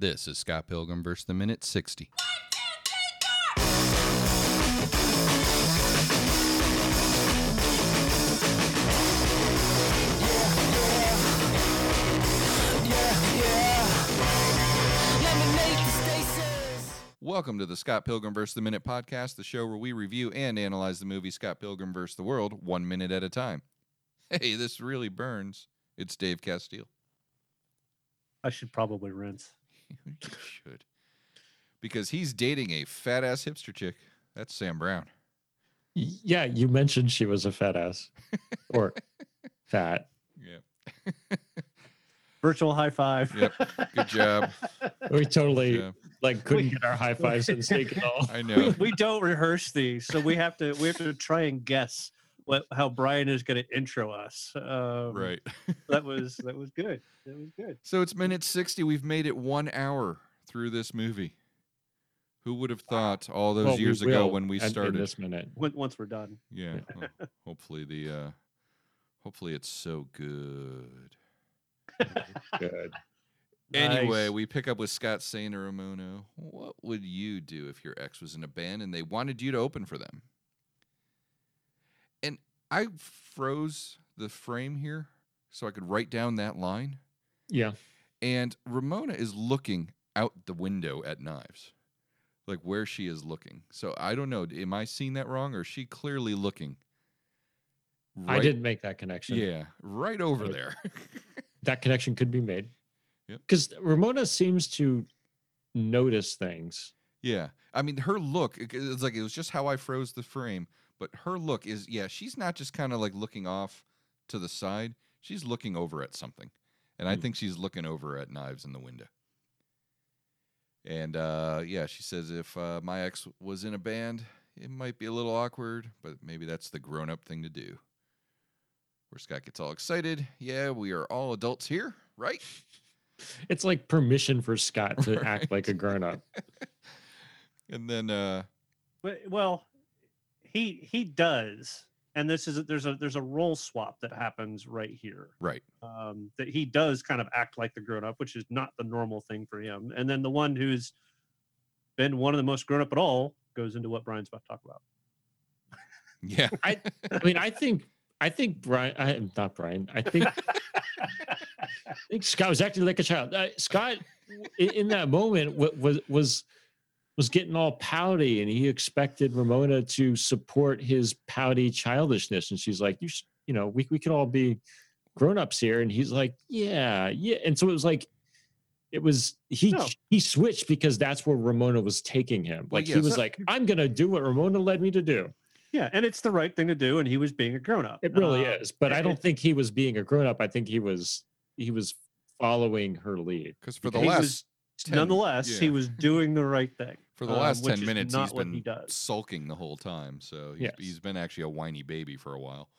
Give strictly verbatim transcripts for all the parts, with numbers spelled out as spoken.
This is Scott Pilgrim versus the Minute sixty. Welcome to the Scott Pilgrim versus the Minute podcast, the show where we review and analyze the movie Scott Pilgrim versus the World one minute at a time. Hey, this really burns. It's Dave Castile. I should probably rinse. You should. Because he's dating a fat-ass hipster chick. That's Sam Brown. Yeah, you mentioned she was a fat-ass. Or fat. Yeah. Virtual high five. Yep. Good job. We totally... Good job. Like couldn't get our high fives in sync at all. I know we, we don't rehearse these, so we have to we have to try and guess what how Brian is going to intro us. Um, right. that was that was good. That was good. So it's minute sixty. We've made it one hour through this movie. Who would have thought all those well, years ago when we started in this minute? Once we're done. Yeah. Well, hopefully the uh, hopefully it's so good. Good. Anyway, nice. We pick up with Scott saying to Ramona, what would you do if your ex was in a band and they wanted you to open for them? And I froze the frame here so I could write down that line. Yeah. And Ramona is looking out the window at Knives, like where she is looking. So I don't know. Am I seeing that wrong? Or is she clearly looking? Right, I didn't make that connection. Yeah. Right over so there. That connection could be made. Because yep. Ramona seems to notice things. Yeah. I mean, her look, it's like it was just how I froze the frame. But her look is, yeah, she's not just kind of like looking off to the side. She's looking over at something. And mm. I think she's looking over at Knives in the window. And uh, yeah, she says, if uh, my ex was in a band, it might be a little awkward, but maybe that's the grown-up thing to do. Where Scott gets all excited. Yeah, we are all adults here, right? It's like permission for Scott to right. act like a grown-up. And then uh but, well he he does. And this is there's a there's a role swap that happens right here. Right. Um that he does kind of act like the grown-up, which is not the normal thing for him. And then the one who's been one of the most grown up at all goes into what Brian's about to talk about. Yeah. I I mean I think I think Brian I am not Brian. I think I think Scott was acting like a child. Uh, Scott, in, in that moment, w- was was was getting all pouty, and he expected Ramona to support his pouty childishness. And she's like, "You, sh- you know, we we could all be grown-ups here." And he's like, "Yeah, yeah." And so it was like, it was he no. he switched because that's where Ramona was taking him. Like well, yeah, he was so- like, "I'm gonna do what Ramona led me to do." Yeah, and it's the right thing to do, and he was being a grown-up. It really uh, is, but I don't think he was being a grown-up. I think he was he was following her lead. Because for the he last, was, ten, nonetheless, yeah. he was doing the right thing. For the last um, ten minutes, he's been he sulking the whole time. So he's, yes. he's been actually a whiny baby for a while.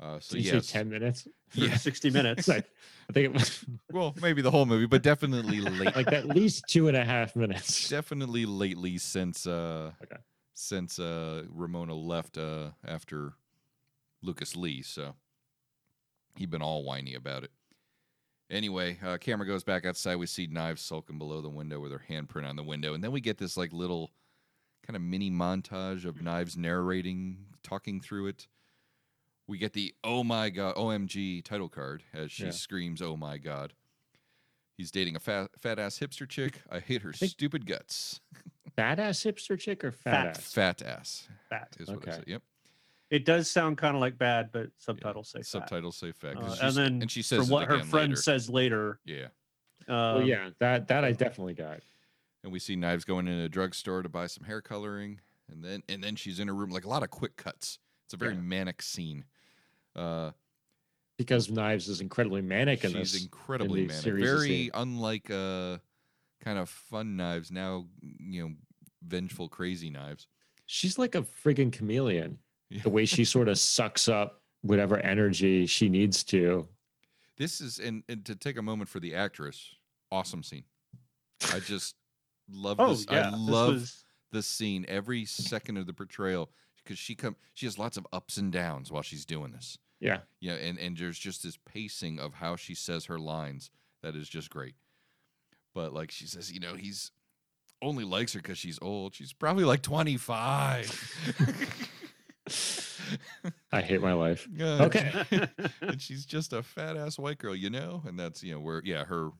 Uh, so Did you yes. say ten minutes? Yeah, sixty minutes. I, I think it was. Well, maybe the whole movie, but definitely late. Like at least two and a half minutes. Definitely lately since. Uh, okay. Since uh, Ramona left uh, after Lucas Lee, so he'd been all whiny about it. Anyway, uh, camera goes back outside. We see Knives sulking below the window with her handprint on the window, and then we get this like little kind of mini montage of Knives narrating, talking through it. We get the "Oh my God, O M G" title card as she yeah. screams, "Oh my God!" He's dating a fat, fat ass hipster chick. I hate her stupid guts. Fat ass hipster chick or fat, fat. ass? Fat ass. Fat is what okay. I said. Yep. It does sound kind of like bad, but subtitles yeah. say subtitles fat. Subtitles say fat. Uh, and then and she says for what her friend later. says later. Yeah. Um, well, yeah, that that I definitely got. And we see Knives going into a drugstore to buy some hair coloring, and then and then she's in a room like a lot of quick cuts. It's a very yeah. manic scene. Uh, because Knives is incredibly manic in this. She's incredibly in manic. Very unlike uh, kind of fun Knives now. You know. Vengeful, crazy Knives. She's like a friggin' chameleon. Yeah. The way she sort of sucks up whatever energy she needs to. This is, and, and to take a moment for the actress, awesome scene. I just love oh, this. Yeah. I love this was... the scene. Every second of the portrayal, because she come, she has lots of ups and downs while she's doing this. Yeah, yeah, and and there's just this pacing of how she says her lines that is just great. But like she says, you know, he's only likes her because she's old. She's probably like twenty-five. I hate my life. Uh, okay. And she's just a fat ass white girl, you know? And that's, you know, where, yeah, her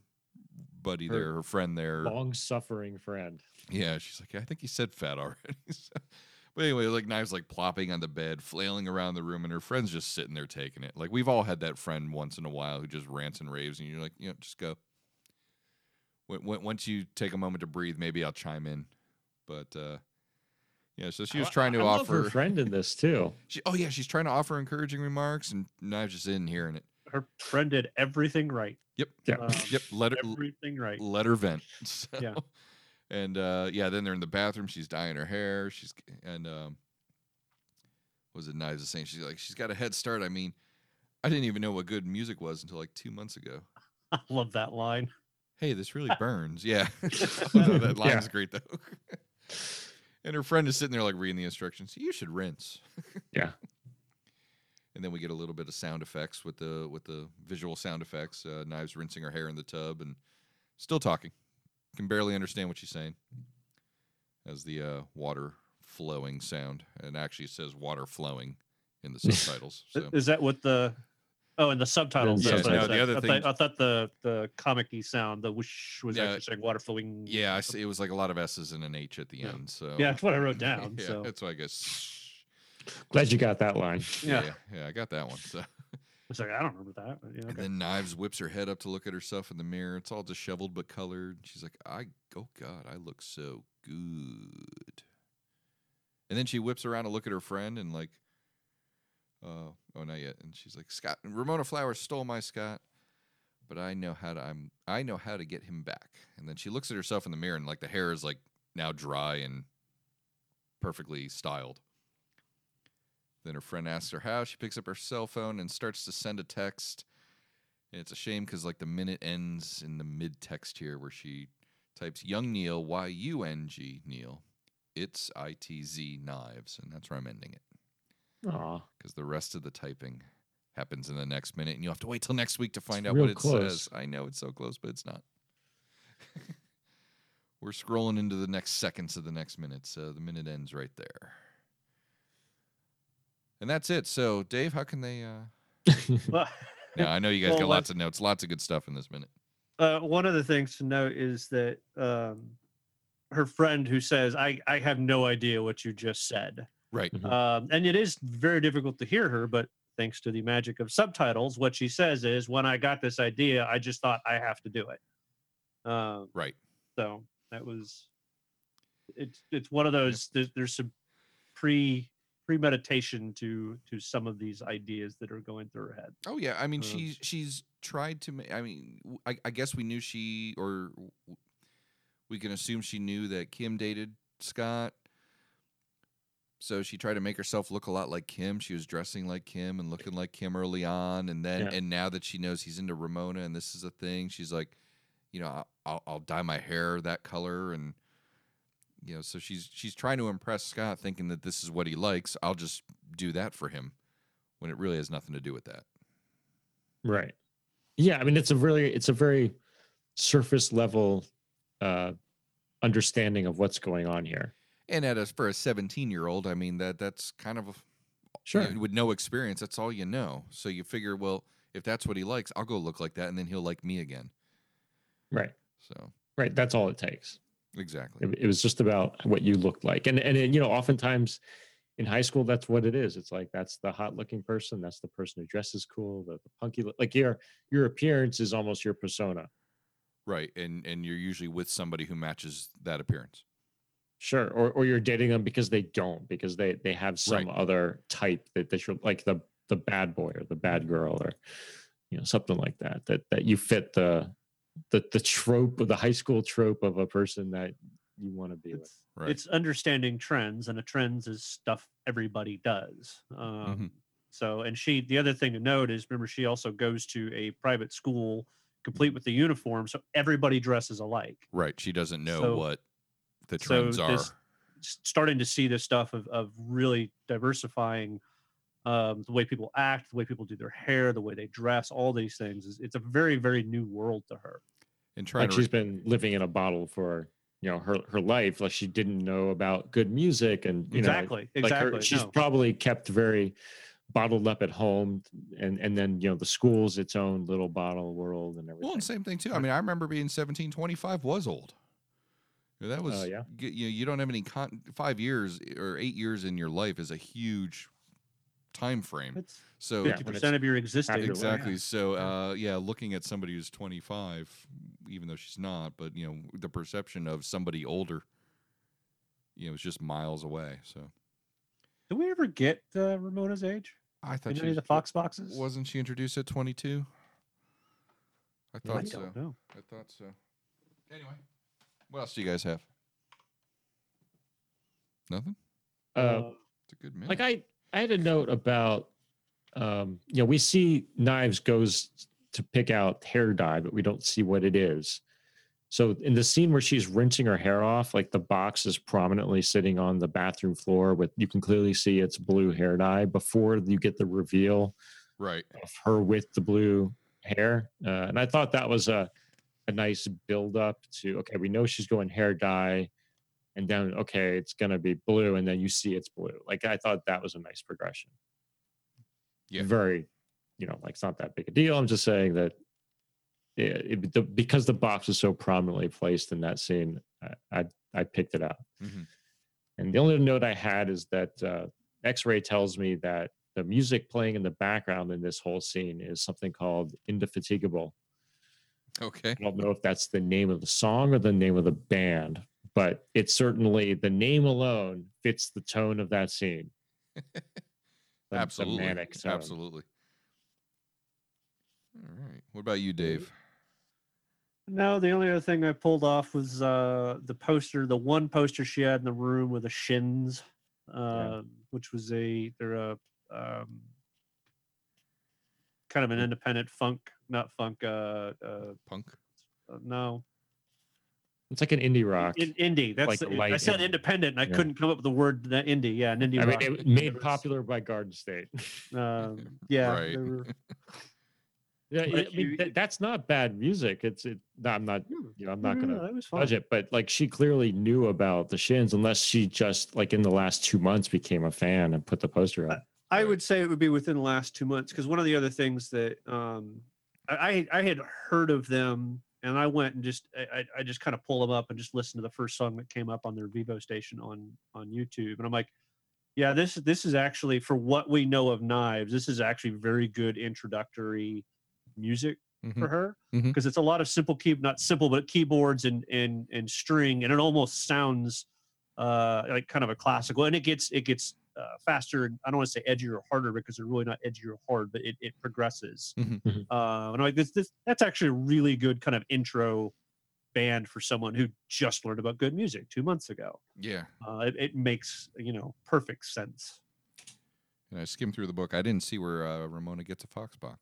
buddy her there, her friend there. Long suffering friend. Yeah. She's like, I think he said fat already. So, but anyway, like Knives like plopping on the bed, flailing around the room, and her friend's just sitting there taking it. Like we've all had that friend once in a while who just rants and raves, and you're like, you know, just go. Once you take a moment to breathe, maybe I'll chime in. But, uh, yeah, so she was trying to I love offer her friend in this too. She, oh yeah, she's trying to offer encouraging remarks, and Knives just in hearing it. Her friend did everything right. Yep, yeah, um, yep. Let her everything right. Let her vent. So, yeah, and uh, yeah, then they're in the bathroom. She's dyeing her hair. She's and um, what was it Knives is saying? She's like, she's got a head start. I mean, I didn't even know what good music was until like two months ago. I love that line. Hey, this really burns. Yeah, no, that line's yeah. great though. And her friend is sitting there like reading the instructions. You should rinse. Yeah. And then we get a little bit of sound effects with the with the visual sound effects. Uh, Knives rinsing her hair in the tub and still talking. Can barely understand what she's saying. As the uh, water flowing sound. And actually it says water flowing in the subtitles. So. Is that what the... Oh, and the subtitles. Yeah, no, the other I, thing... thought, I thought the, the comic-y sound, the whoosh, was yeah, actually saying water flowing. Yeah, I see, it was like a lot of S's and an H at the yeah. end. So yeah, that's what I wrote down. Yeah, so. That's why I guess. Glad you got that line. Yeah, yeah, yeah I got that one. So it's like I don't remember that. Yeah, okay. And then Knives whips her head up to look at herself in the mirror. It's all disheveled but colored. She's like, "I oh God, I look so good." And then she whips around to look at her friend and like. Uh, oh, not yet. And she's like, Scott, Ramona Flowers stole my Scott, but I know how to, I'm, I know how to get him back. And then she looks at herself in the mirror and like the hair is like now dry and perfectly styled. Then her friend asks her how. She picks up her cell phone and starts to send a text. And it's a shame because like the minute ends in the mid text here where she types Young Neil, Y U N G Neil. It's I T Z Knives. And that's where I'm ending it. Because the rest of the typing happens in the next minute, and you'll have to wait till next week to find it's out what it close. Says. I know it's so close, but it's not. We're scrolling into the next seconds of the next minute, so the minute ends right there. And that's it. So, Dave, how can they... Uh... now, I know you guys well, got lots of notes, lots of good stuff in this minute. Uh, one of the things to note is that um, her friend who says, I, I have no idea what you just said. Right. Mm-hmm. Um, and it is very difficult to hear her, but thanks to the magic of subtitles, what she says is, when I got this idea, I just thought I have to do it. Um, right. So that was, it's it's one of those, there's, there's some pre, premeditation to to some of these ideas that are going through her head. Oh, yeah. I mean, um, she's, she's tried to, I mean, I, I guess we knew she, or we can assume she knew that Kim dated Scott. So she tried to make herself look a lot like Kim. She was dressing like Kim and looking like Kim early on. And then, yeah. and now that she knows he's into Ramona and this is a thing, she's like, you know, I'll, I'll dye my hair that color. And, you know, so she's, she's trying to impress Scott thinking that this is what he likes. I'll just do that for him when it really has nothing to do with that. Right. Yeah. I mean, it's a really, it's a very surface level uh, understanding of what's going on here. And at us for a seventeen-year-old, I mean that that's kind of a, sure you know, with no experience. That's all you know. So you figure, well, if that's what he likes, I'll go look like that, and then he'll like me again. Right. So right, that's all it takes. Exactly. It, it was just about what you looked like, and and it, you know, oftentimes in high school, that's what it is. It's like that's the hot-looking person, that's the person who dresses cool, the, the punky. Like your your appearance is almost your persona. Right, and and you're usually with somebody who matches that appearance. Sure. Or or you're dating them because they don't, because they, they have some right. other type that, that you're like the, the bad boy or the bad girl or, you know, something like that, that, that you fit the, the, the trope of the high school trope of a person that you want to be it's, with. Right. It's understanding trends, and a trends is stuff everybody does. Um, mm-hmm. So, and she, the other thing to note is, remember, she also goes to a private school complete with the uniform. So everybody dresses alike. Right. She doesn't know so, what. The trends so this, are starting to see this stuff of, of really diversifying um, the way people act, the way people do their hair, the way they dress, all these things. It's a very, very new world to her. and trying like to... she's been living in a bottle for, you know, her, her life. Like she didn't know about good music and, you exactly, know, exactly. Like her, she's no. probably kept very bottled up at home, and, and then, you know, the school's its own little bottle world and everything. Well, and same thing too. I mean, I remember being seventeen, twenty-five was old. That was, uh, yeah. you know, you don't have any con- five years or eight years in your life is a huge time frame. It's so fifty percent of your existence. Exactly. Yeah. So, uh, yeah, looking at somebody who's twenty-five, even though she's not, but you know, the perception of somebody older, you know, is just miles away. So, did we ever get uh, Ramona's age? I thought in any of the Fox boxes. Wasn't she introduced at twenty-two? I thought I so. Don't know. I thought so. Anyway. What else do you guys have? Nothing? Uh, it's a good minute. Like I, I had a note about, um, you know, we see Knives goes to pick out hair dye, but we don't see what it is. So in the scene where she's rinsing her hair off, like the box is prominently sitting on the bathroom floor with, you can clearly see it's blue hair dye before you get the reveal right. of her with the blue hair. Uh, and I thought that was a, a nice build up to, okay, we know she's going hair dye, and then, okay, it's going to be blue, and then you see it's blue. Like, I thought that was a nice progression. Yeah. Very, you know, like, it's not that big a deal. I'm just saying that it, it, the, because the box is so prominently placed in that scene, I I, I picked it up. Mm-hmm. And the only note I had is that uh, X-Ray tells me that the music playing in the background in this whole scene is something called Indefatigable. Okay. I don't know if that's the name of the song or the name of the band, but it's certainly, the name alone fits the tone of that scene. Absolutely. Manic tone. Absolutely. All right. What about you, Dave? No, the only other thing I pulled off was uh, the poster, the one poster she had in the room with the Shins, uh, yeah. which was a, they're a um, kind of an independent funk. Not funk, uh, uh, punk. Uh, no, it's like an indie rock. In, indie. That's like I said indie. Independent, and I yeah. couldn't come up with the word the indie. Yeah, an indie. I rock. mean, it made it popular was... by Garden State. Um, yeah, right. they were... yeah. It, I mean, that, that's not bad music. It's it. No, I'm not. You know, I'm not going to judge it. But like, she clearly knew about the Shins, unless she just like in the last two months became a fan and put the poster up. I, I would say it would be within the last two months because one of the other things that. Um, I I had heard of them, and I went and just I I just kind of pulled them up and just listened to the first song that came up on their Vivo station on on YouTube, and I'm like, yeah, this this is actually, for what we know of Knives, this is actually very good introductory music mm-hmm. for her because mm-hmm. it's a lot of simple key not simple but keyboards and and and string, and it almost sounds uh, like kind of a classical, and it gets it gets. Uh, faster, and I don't want to say edgier or harder because they're really not edgy or hard, but it, it progresses. Mm-hmm. Uh, and I'm like, this, this, that's actually a really good kind of intro band for someone who just learned about good music two months ago. Yeah. Uh, it, it makes, you know, perfect sense. And I skimmed through the book. I didn't see where uh, Ramona gets a Fox box.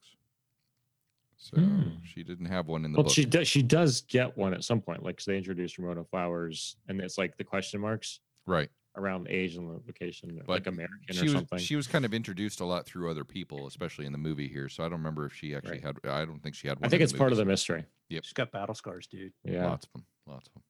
So mm. she didn't have one in the well, book. She does, she does get one at some point. Like, they introduced Ramona Flowers, and it's like the question marks. Right. Around age and location, but like American or she was, something. She was kind of introduced a lot through other people, especially in the movie here. So I don't remember if she actually right. had, I don't think she had one. I think it's part of the mystery. Yep. She's got battle scars, dude. Yeah. Lots of them. Lots of them.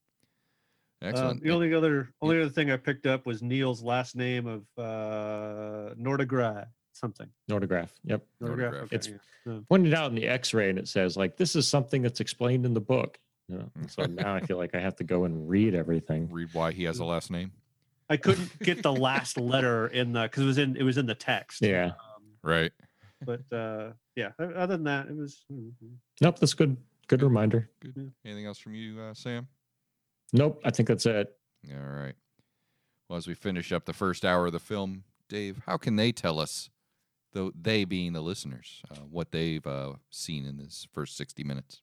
Excellent. Um, the only other only yeah. other thing I picked up was Neil's last name of uh, Nordograph something. Nordograph. Yep. Nordograph. Nordograph. It's yeah. pointed out in the X-ray, and it says like, this is something that's explained in the book. You know? So now I feel like I have to go and read everything. Read why he has a last name. I couldn't get the last letter in the because it was in it was in the text. Yeah, um, right. But uh, yeah, other than that, it was. Mm-hmm. Nope, that's good. Good, good reminder. Good. Yeah. Anything else from you, uh, Sam? Nope, I think that's it. All right. Well, as we finish up the first hour of the film, Dave, how can they tell us, though they being the listeners, uh, what they've uh, seen in this first sixty minutes?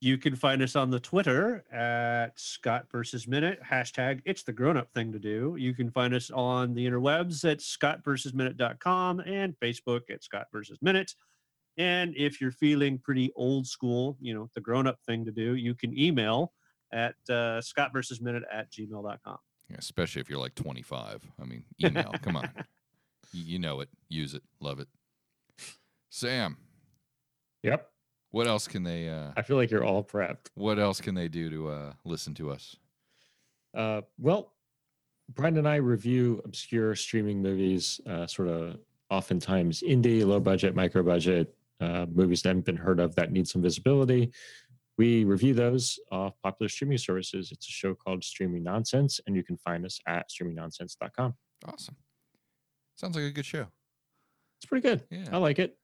You can find us on the Twitter at Scott versus Minute, hashtag it's the grown-up thing to do. You can find us on the interwebs at scott versus minute dot com and Facebook at Scott versus Minute. And if you're feeling pretty old school, you know, the grown-up thing to do, you can email at uh, scottversusminute at gmail dot com. Yeah, especially if you're like twenty-five. I mean, email, come on. You know it. Use it. Love it. Sam. Yep. What else can they? Uh, I feel like you're all prepped. What else can they do to uh, listen to us? Uh, well, Brian and I review obscure streaming movies, uh, sort of oftentimes indie, low budget, micro budget uh, movies that haven't been heard of that need some visibility. We review those off popular streaming services. It's a show called Streaming Nonsense, and you can find us at streaming nonsense dot com. Awesome. Sounds like a good show. It's pretty good. Yeah. I like it.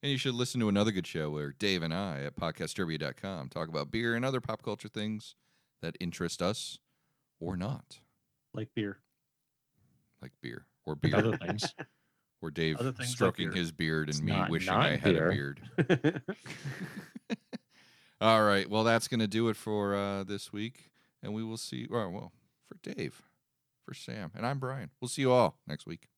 And you should listen to another good show where Dave and I at podcast derby dot com talk about beer and other pop culture things that interest us or not. Like beer. Like beer. Or beer. Other things. Or Dave stroking like his beard and it's me not, wishing not I had beer. a beard. All right. Well, that's going to do it for uh, this week. And we will see. Well, well, for Dave, for Sam, and I'm Brian. We'll see you all next week.